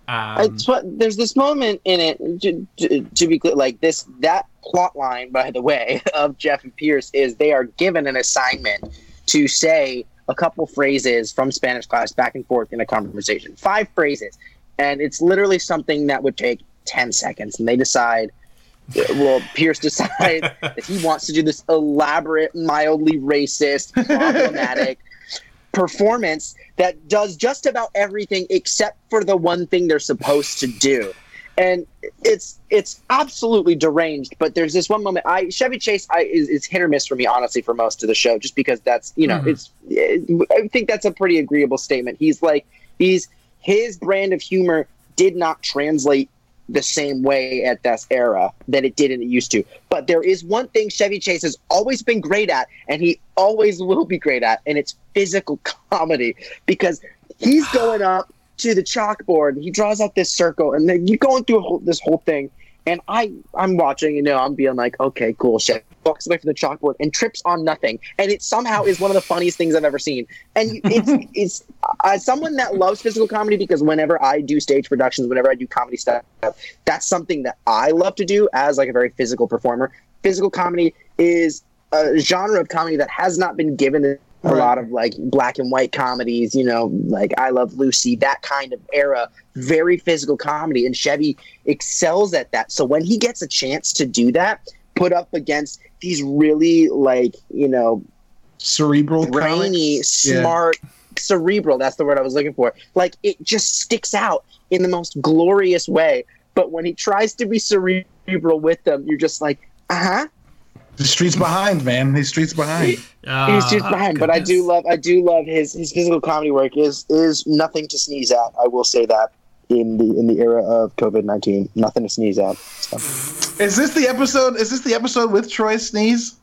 Um, I tw- there's this moment in it to, to, to be clear, like this that plot line, by the way, of Jeff and Pierce is they are given an assignment to say a couple phrases from Spanish class back and forth in a conversation. Five phrases, and it's literally something that would take ten seconds, and they decide. Well, Pierce decides that he wants to do this elaborate, mildly racist, problematic performance that does just about everything except for the one thing they're supposed to do, and it's it's absolutely deranged. But there's this one moment. I Chevy Chase I, is, is hit or miss for me, honestly, for most of the show, just because that's you know mm-hmm. it's. It, I think that's a pretty agreeable statement. He's like he's his brand of humor did not translate the same way at this era that it did and it used to. But there is one thing Chevy Chase has always been great at, and he always will be great at, and it's physical comedy, because he's going up to the chalkboard and he draws out this circle, and then you're going through whole, this whole thing, and I, I'm watching, you know, I'm being like, okay, cool, Chevy walks away from the chalkboard and trips on nothing, and it somehow is one of the funniest things I've ever seen. And it's it's uh, someone that loves physical comedy, because whenever I do stage productions, whenever I do comedy stuff, that's something that I love to do as like a very physical performer. Physical comedy is a genre of comedy that has not been given a lot of like black and white comedies, you know, like I Love Lucy, that kind of era, very physical comedy, and Chevy excels at that. So when he gets a chance to do that, put up against these really like, you know, cerebral, brainy, smart, yeah. cerebral, that's the word I was looking for. Like, it just sticks out in the most glorious way. But when he tries to be cerebral with them, you're just like, uh-huh. The street's behind, man. The street's behind. Uh, He's just behind. Goodness. But I do love, I do love his, his physical comedy work is is nothing to sneeze at. I will say that in the in the era of COVID nineteen, nothing to sneeze at. So. Is this the episode? Is this the episode with Troy Sneeze?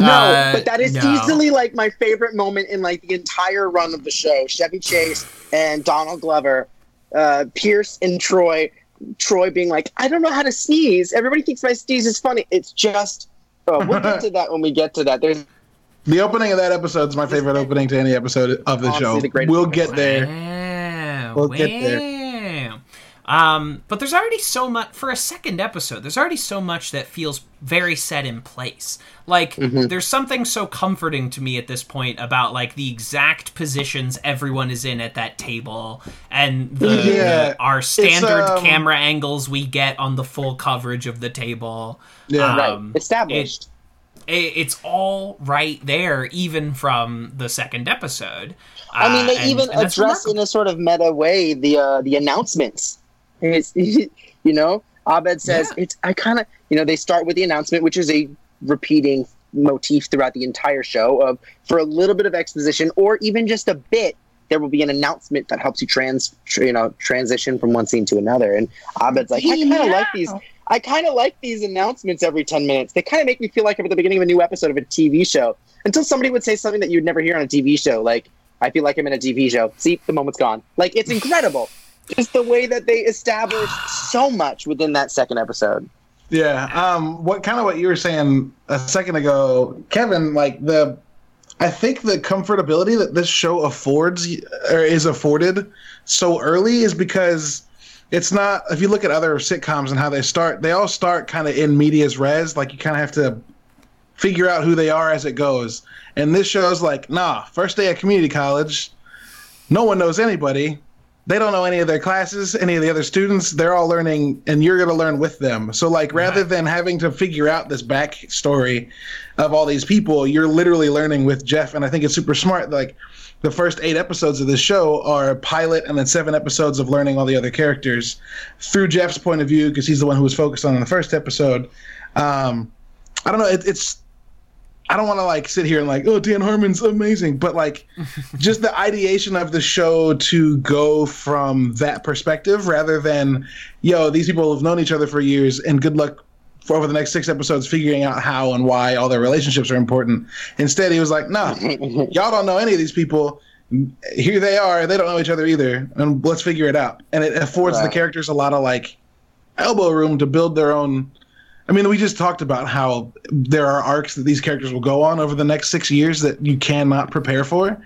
No, uh, but that is no. easily like my favorite moment in like the entire run of the show. Chevy Chase and Donald Glover, uh, Pierce and Troy. Troy being like, I don't know how to sneeze. Everybody thinks my sneeze is funny. It's just. Oh, we'll get to that when we get to that. There's the opening of that episode is my favorite opening to any episode of the show. The we'll get there. Wow, we'll wow. get there. Um, but there's already so much for a second episode. There's already so much that feels very set in place. Like mm-hmm. there's something so comforting to me at this point about like the exact positions everyone is in at that table and the, yeah. the, our standard um, camera angles we get on the full coverage of the table. Yeah, um, right. Established. It, it, it's all right there, even from the second episode. I uh, mean, they and, even and address in a sort of meta way the uh, the announcements. It's, you know, Abed says yeah. it's. I kind of, you know, they start with the announcement, which is a repeating motif throughout the entire show. Of for a little bit of exposition, or even just a bit, there will be an announcement that helps you trans, you know, transition from one scene to another. And Abed's like, I kind of yeah. like these. I kind of like these announcements every ten minutes. They kind of make me feel like I'm at the beginning of a new episode of a T V show. Until somebody would say something that you'd never hear on a T V show, like, I feel like I'm in a T V show. See, the moment's gone. Like, it's incredible. Just the way that they established so much within that second episode. Yeah. Um, what kind of what you were saying a second ago, Kevin, like the, I think the comfortability that this show affords or is afforded so early is because it's not, if you look at other sitcoms and how they start, they all start kind of in medias res. Like you kind of have to figure out who they are as it goes. And this show's like, nah, first day at community college, no one knows anybody. They don't know any of their classes, any of the other students. They're all learning, and you're going to learn with them. So, like, rather than having to figure out this backstory of all these people, you're literally learning with Jeff. And I think it's super smart. Like, the first eight episodes of this show are a pilot and then seven episodes of learning all the other characters through Jeff's point of view because he's the one who was focused on in the first episode. Um, I don't know. It, it's... I don't want to like sit here and like, oh, Dan Harmon's amazing, but like, just the ideation of the show to go from that perspective rather than, yo, these people have known each other for years, and good luck for over the next six episodes figuring out how and why all their relationships are important. Instead, he was like, nah, y'all don't know any of these people. Here they are. They don't know each other either, and let's figure it out. And it affords wow. the characters a lot of like elbow room to build their own. I mean, we just talked about how there are arcs that these characters will go on over the next six years that you cannot prepare for.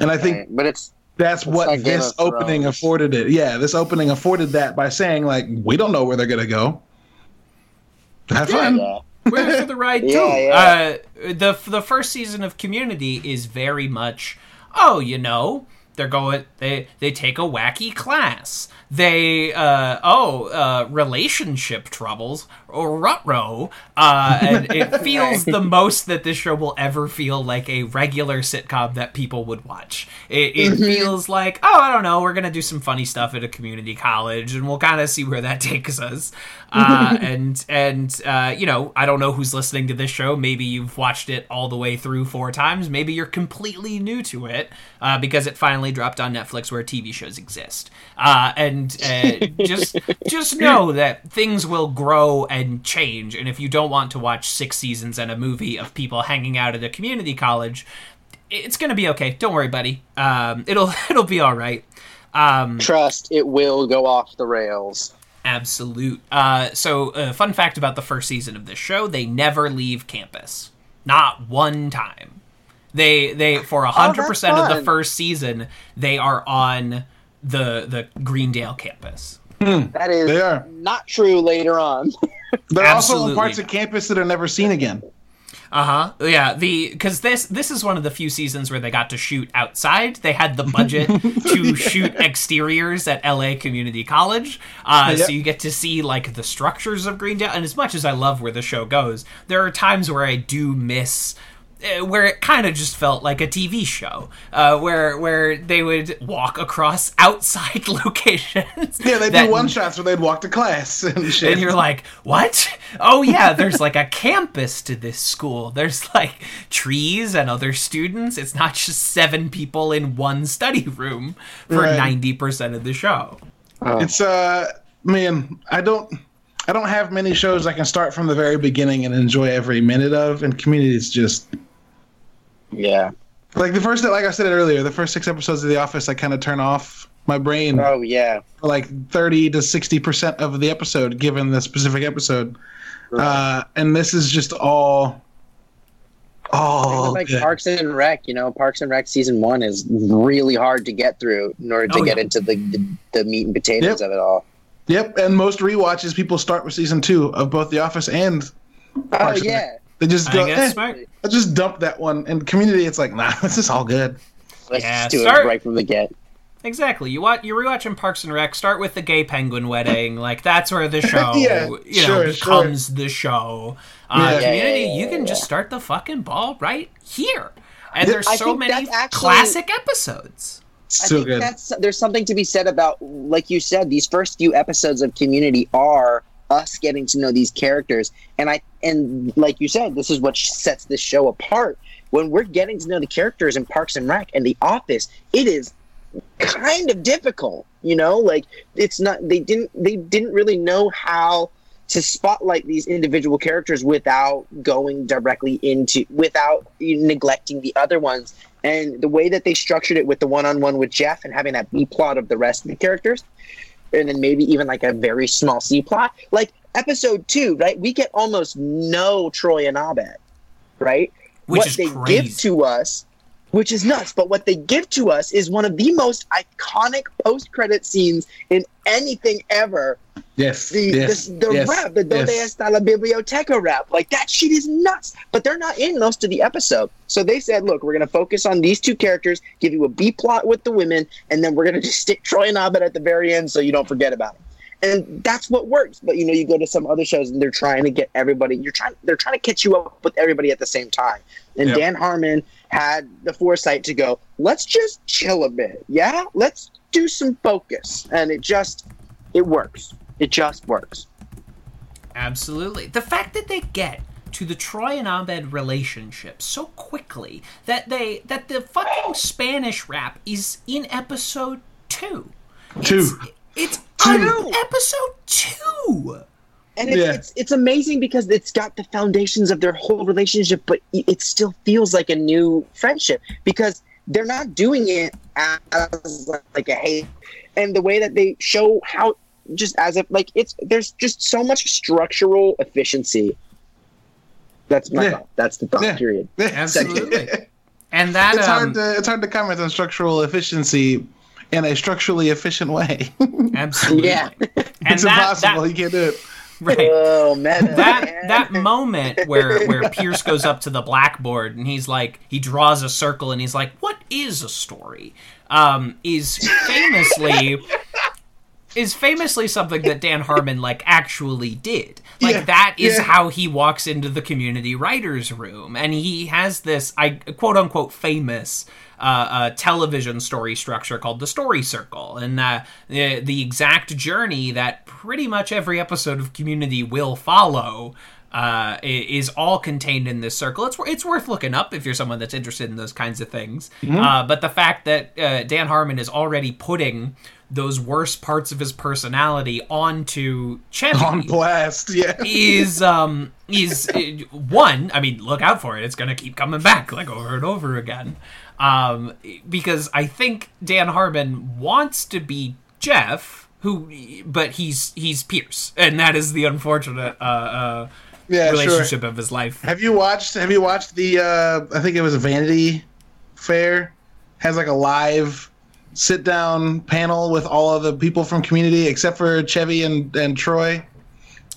And I think right, but it's, that's it's what like this opening Thrones. afforded it. Yeah, this opening afforded that by saying, like, we don't know where they're going to go. Have yeah, fun. Yeah. We're in for the ride, too. Yeah, yeah. Uh, the, the first season of Community is very much, oh, you know, they're going, they, they take a wacky class. They, uh, oh, uh, relationship troubles, or ruh-roh, uh, and it feels the most that this show will ever feel like a regular sitcom that people would watch. It, it mm-hmm. feels like, oh, I don't know, we're going to do some funny stuff at a community college, and we'll kind of see where that takes us. Uh, and, and uh, you know, I don't know who's listening to this show. Maybe you've watched it all the way through four times. Maybe you're completely new to it, uh, because it finally dropped on Netflix where T V shows exist. Uh, and And uh, just just know that things will grow and change. And if you don't want to watch six seasons and a movie of people hanging out at a community college, it's going to be okay. Don't worry, buddy. Um, it'll it'll be all right. Um, Trust, it will go off the rails. Absolute. Uh, so uh, fun fact about the first season of this show, they never leave campus. Not one time. They, they for one hundred percent oh, of the first season, they are on... the the Greendale campus. Mm, that is they are. Not true later on. They're also on parts not. of campus that are never seen again. Uh-huh. Yeah, the because this this is one of the few seasons where they got to shoot outside. They had the budget to yeah. shoot exteriors at L A Community College. Uh, yep. So you get to see, like, the structures of Greendale. And as much as I love where the show goes, there are times where I do miss... where it kind of just felt like a T V show, uh, where where they would walk across outside locations. Yeah, they'd that, do one-shots where they'd walk to class and shit. And you're like, what? Oh, yeah, there's like a campus to this school. There's like trees and other students. It's not just seven people in one study room for right. ninety percent of the show. Oh. It's, uh, man, I don't... I don't have many shows I can start from the very beginning and enjoy every minute of, and Community is just... Yeah. Like, the first, like I said earlier, the first six episodes of The Office, I kind of turn off my brain. Oh, yeah. For like thirty to sixty percent of the episode, given the specific episode. Right. Uh, and this is just all... all like good. Parks and Rec, you know, Parks and Rec season one is really hard to get through in order to oh, get yeah. into the, the, the meat and potatoes yep. of it all. Yep, and most rewatches people start with season two of both The Office and Parks oh, yeah. They just go, I guess, eh, right. I just dump that one. And Community, it's like, nah, this is all good. Let's yeah, just do start... it right from the get. Exactly. You watch, you're rewatching Parks and Rec, start with the gay penguin wedding. Like, that's where the show yeah, you know, sure, becomes sure. the show. Uh, yeah. Community, yeah, yeah, yeah, you can yeah. just start the fucking ball right here. And yeah, there's I so many actually... classic episodes. So I think good. that's there's something to be said about, like you said, these first few episodes of Community are us getting to know these characters, and I and like you said, this is what sets this show apart. When we're getting to know the characters in Parks and Rec and The Office, it is kind of difficult, you know. Like it's not they didn't they didn't really know how to spotlight these individual characters without going directly into without neglecting the other ones. And the way that they structured it with the one-on-one with Jeff and having that B-plot of the rest of the characters, and then maybe even like a very small C-plot. Like, episode two, right, we get almost no Troy and Abed, right? Which what is they crazy. give to us, which is nuts, but what they give to us is one of the most iconic post-credit scenes in anything ever. Yes, the, yes, the, the yes, rap, the Donde yes. está la biblioteca rap, like that shit is nuts. But they're not in most of the episode, so they said, "Look, we're gonna focus on these two characters, give you a B plot with the women, and then we're gonna just stick Troy and Abed at the very end, so you don't forget about them." And that's what works. But you know, you go to some other shows, and they're trying to get everybody. You're trying, they're trying to catch you up with everybody at the same time. And yep. Dan Harmon had the foresight to go, "Let's just chill a bit, yeah. Let's do some focus," and it just, it works. It just works. Absolutely. The fact that they get to the Troy and Abed relationship so quickly that they that the fucking Spanish rap is in episode two. Two. It's, it's two. In episode two. And it's, yeah. it's it's amazing because it's got the foundations of their whole relationship, but it still feels like a new friendship because they're not doing it as like a hate. And the way that they show how. Just as if like it's there's just so much structural efficiency. That's my yeah. thought. That's the thought. Yeah. Period. Yeah. Absolutely. And that it's um, hard to it's hard to comment on structural efficiency in a structurally efficient way. Absolutely. Yeah. It's that, impossible. That, you can't do it. Right. Oh, meta, that man. That moment where where Pierce goes up to the blackboard and he's like he draws a circle and he's like, "What is a story?" Um, is famously. Is famously something that Dan Harmon, like, actually did. Like, yeah, that is yeah. how he walks into the Community writer's room. And he has this, I quote-unquote, famous uh, uh, television story structure called the Story Circle. And uh, the, the exact journey that pretty much every episode of Community will follow uh, is all contained in this circle. It's, it's worth looking up if you're someone that's interested in those kinds of things. Mm-hmm. Uh, but the fact that uh, Dan Harmon is already putting... those worst parts of his personality onto Chevy on blast, yeah. is um is one. I mean, look out for it; it's gonna keep coming back like over and over again. Um, because I think Dan Harmon wants to be Jeff, who, but he's he's Pierce, and that is the unfortunate uh, uh yeah, relationship sure. of his life. Have you watched? Have you watched the? Uh, I think it was Vanity Fair has like a live. Sit down panel with all of the people from Community except for Chevy and, and Troy.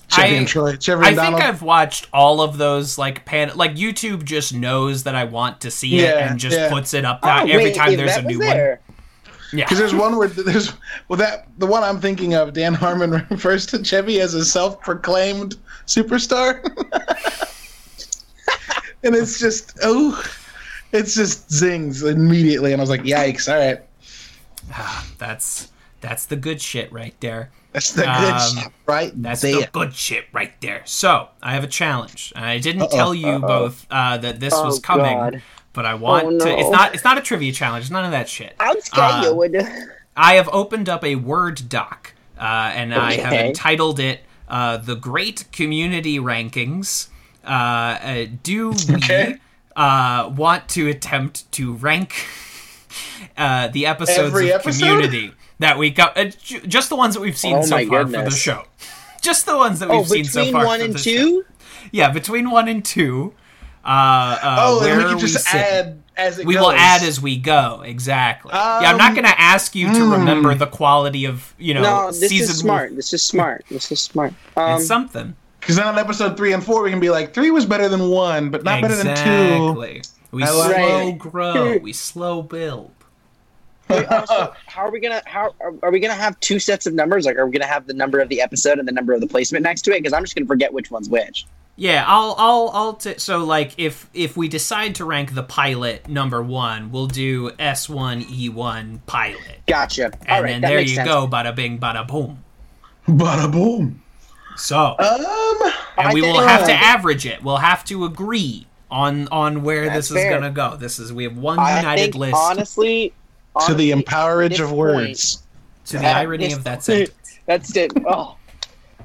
Chevy I, and Troy. Chevy and I Donald. think I've watched all of those like pan like YouTube just knows that I want to see yeah, it and just yeah. puts it up oh, wait, every time there's a new there. one. Yeah, because there's one where there's well that the one I'm thinking of. Dan Harmon refers to Chevy as a self-proclaimed superstar. And it's just, oh, it's just zings immediately. And I was like, yikes, all right. Ah, that's that's the good shit right there. That's the good um, shit right that's there. That's the good shit right there. So, I have a challenge. I didn't uh-oh, tell you uh-oh. both uh, that this oh, was coming, God. but I want oh, no. to. It's not It's not a trivia challenge. It's none of that shit. I'm scared um, you I have opened up a Word doc, uh, and okay. I have entitled it uh, The Great Community Rankings. Uh, uh, do we okay. uh, want to attempt to rank... Uh, the episodes Every of episode? Community that we got, uh, ju- just the ones that we've seen oh so far goodness. for the show. Just the ones that we've oh, seen so far. Between one and two? Show. Yeah, between one and two. Uh, uh, oh, where and we can just we add as it we goes. We will add as we go, exactly. Um, yeah, I'm not going to ask you to remember mm. the quality of, you know, no, this season. Is smart. This is smart. This is smart. Um, it's something. Because then on episode three and four, we can be like, three was better than one, but not exactly. better than two. Exactly. We I slow right. grow. We slow build. Wait, also, how are we gonna? How are, are we gonna have two sets of numbers? Like, are we gonna have the number of the episode and the number of the placement next to it? Because I'm just gonna forget which one's which. Yeah, I'll, I'll, I'll. T- so, like, if if we decide to rank the pilot number one, we'll do S one E one pilot. Gotcha. And All right, then that there makes you sense. go. Bada bing, bada boom. Bada boom. So, um, and I we will have to average it. We'll have to agree on on where That's this fair. is gonna go. This is we have one united I think, list. Honestly. Honestly, to the empowerage of words. Point, to the irony of that sentence. That's it. Oh,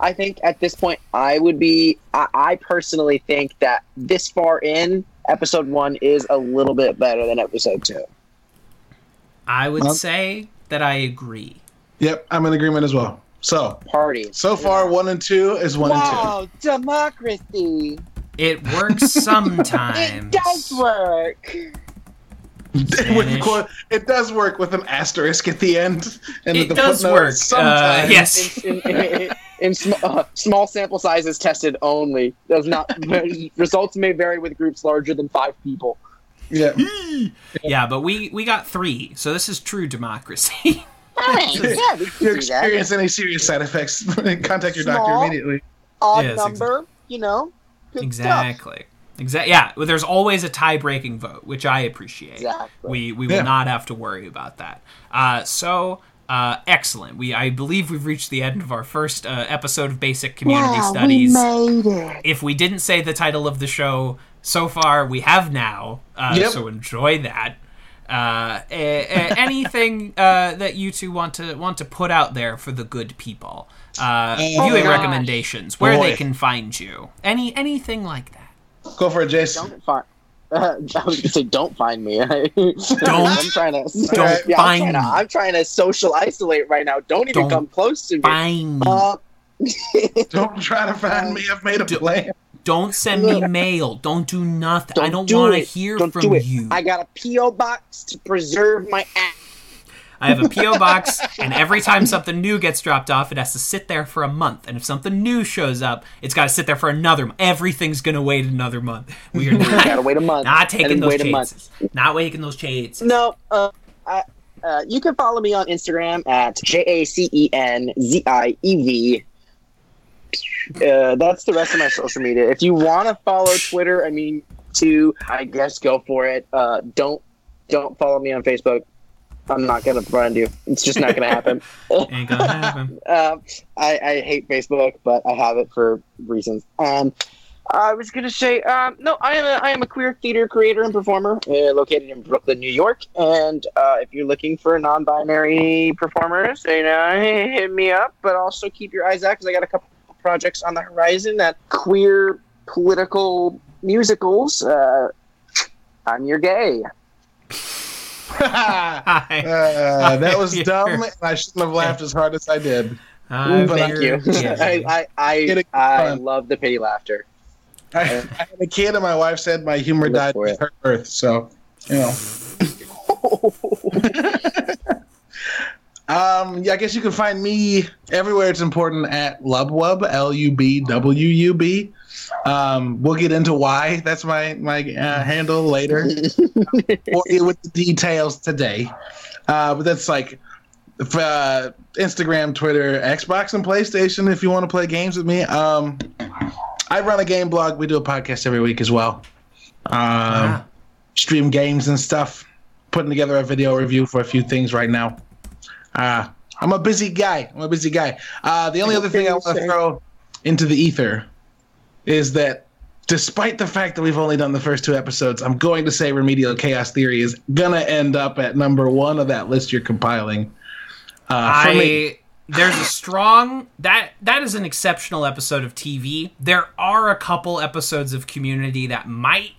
I think at this point, I would be... I, I personally think that this far in, episode one is a little bit better than episode two. I would well, say that I agree. Yep, I'm in agreement as well. So, party. So far, one and two is one wow, and two. Wow, democracy. It works sometimes. It does work. With, it does work with an asterisk at the end. And it the does work. Sometimes. Uh, yes. In, in, in, in, in sm- uh, small sample sizes tested only. Does not results may vary with groups larger than five people. Yeah. Yeah, but we, we got three, so this is true democracy. All right. Yeah, we can you do experience that. Any serious side effects, contact your small, doctor immediately. Odd yes, number, exactly. you know. Good exactly. Stuff. Exactly. Yeah, well, there's always a tie-breaking vote, which I appreciate. Exactly. We we yeah. will not have to worry about that. Uh, so uh, excellent. We I believe we've reached the end of our first uh, episode of Basic Community yeah, Studies. We made it. If we didn't say the title of the show so far, we have now. Uh, yep. So enjoy that. Uh, a, a, anything uh, that you two want to want to put out there for the good people? Uh, oh viewing recommendations, where Boy. they can find you, any anything like that. Go for it, Jason. Don't find. Uh, I was gonna say, don't find me. don't. I'm trying to. Don't right, yeah, find. I'm trying to, I'm trying to social isolate right now. Don't even don't come close to me. Find. Uh, don't try to find me. I've made a do, plan. Don't send me mail. Don't do nothing. Don't I don't do want to hear don't from do you. I got a P O box to preserve my ass. I have a P O box, and every time something new gets dropped off, it has to sit there for a month. And if something new shows up, it's got to sit there for another month. Everything's going to wait another month. We are not, gotta wait a month. Not taking those chances. Not taking those chances. No, uh, I, uh, you can follow me on Instagram at J A C E N Z I E V. Uh, that's the rest of my social media. If you want to follow Twitter, I mean, too, I guess go for it. Uh, don't don't follow me on Facebook. I'm not going to find you. It's just not going to happen. Ain't going to happen. uh, I, I hate Facebook, but I have it for reasons. Um, I was going to say, um, no, I am, a, I am a queer theater creator and performer uh, located in Brooklyn, New York. And uh, if you're looking for non-binary performers, you know, hit me up. But also keep your eyes out because I got a couple projects on the horizon that queer political musicals. Uh, I'm your gay. I, uh, that was I dumb, and I shouldn't have laughed as hard as I did. I but thank I, you. Yeah. I I, I, I love the pity laughter. I, I had a kid, and my wife said my humor died with her birth. So, you know. um, yeah, I guess you can find me everywhere. It's important at Lubwub, L U B W U B. Um, we'll get into why. That's my my uh, handle later. We'll deal with the details today. Uh, but that's like uh, Instagram, Twitter, Xbox, and PlayStation if you want to play games with me. Um, I run a game blog. We do a podcast every week as well. um, wow. stream games and stuff. Putting together a video review for a few things right now. Uh, I'm a busy guy. I'm a busy guy. Uh, the only other thing I want to throw into the ether is that despite the fact that we've only done the first two episodes, I'm going to say Remedial Chaos Theory is going to end up at number one of that list you're compiling. Uh, I... Me- There's a strong... That That is an exceptional episode of T V. There are a couple episodes of Community that might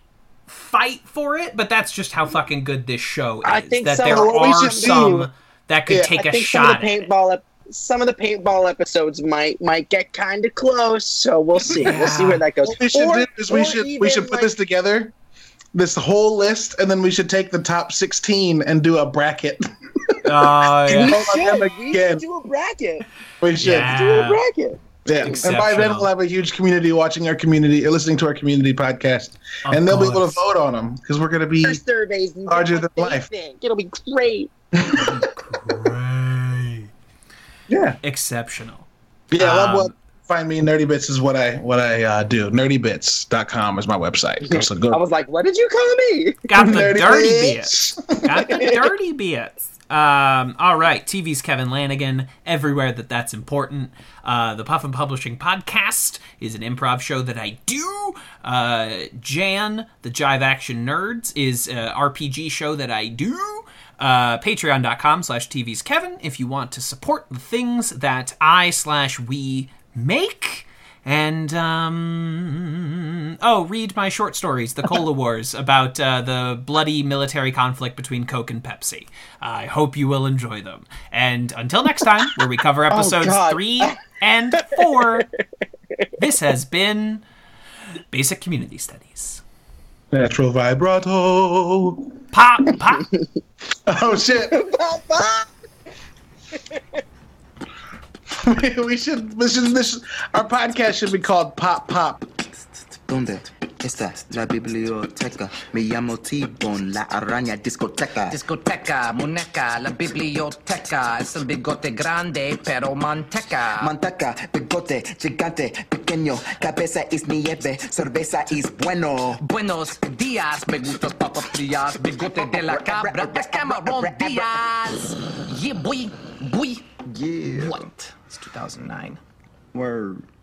fight for it, but that's just how fucking good this show is. I think that some, there are some do, that could yeah, take I a think shot some of the paintball ep- Some of the paintball episodes might might get kind of close, so we'll see. Yeah. We'll see where that goes. What we should or, do is we should, even, we should put like, this together, this whole list, and then we should take the top sixteen and do a bracket. Uh, yeah. we, should. we should do a bracket. We should yeah. do a bracket. Yeah, and by then we'll have a huge community watching our community or listening to our community podcast, of and they'll course. be able to vote on them because we're going to be surveys larger than life. Think. It'll be great. It'll be great. Yeah, exceptional. Yeah, um, well, find me. Nerdy Bits is what I what I uh, do. nerdy bits dot com is my website. So go. I was like, what did you call me? Got the Nerdy, dirty bits. bits. Got the dirty bits. Um, all right, T V's Kevin Lanigan, everywhere that that's important. Uh, the Puffin Publishing Podcast is an improv show that I do. Uh, Jan, the Jive Action Nerds, is an R P G show that I do. Uh, Patreon.com slash TV's Kevin if you want to support the things that I slash we make. And, um, oh, read my short stories, The Cola Wars, about uh, the bloody military conflict between Coke and Pepsi. I hope you will enjoy them. And until next time, where we cover episodes oh, three and four, this has been Basic Community Studies. Natural vibrato. Pop, pop. Oh, shit. Pop, pop. We should, we should, this should, our podcast should be called Pop Pop. ¿Dónde estás? La biblioteca. Me llamo T-Bone, la araña discoteca. Discoteca, muñeca, la biblioteca. Es el bigote grande, pero manteca. Manteca, bigote, gigante, pequeño. Cabeza es nieve, cerveza es bueno. Buenos días, me gustas papas frías. Bigote de la cabra de Cameron Diaz. Yeah, boy, boy. Yeah. What? It's two thousand nine. Word.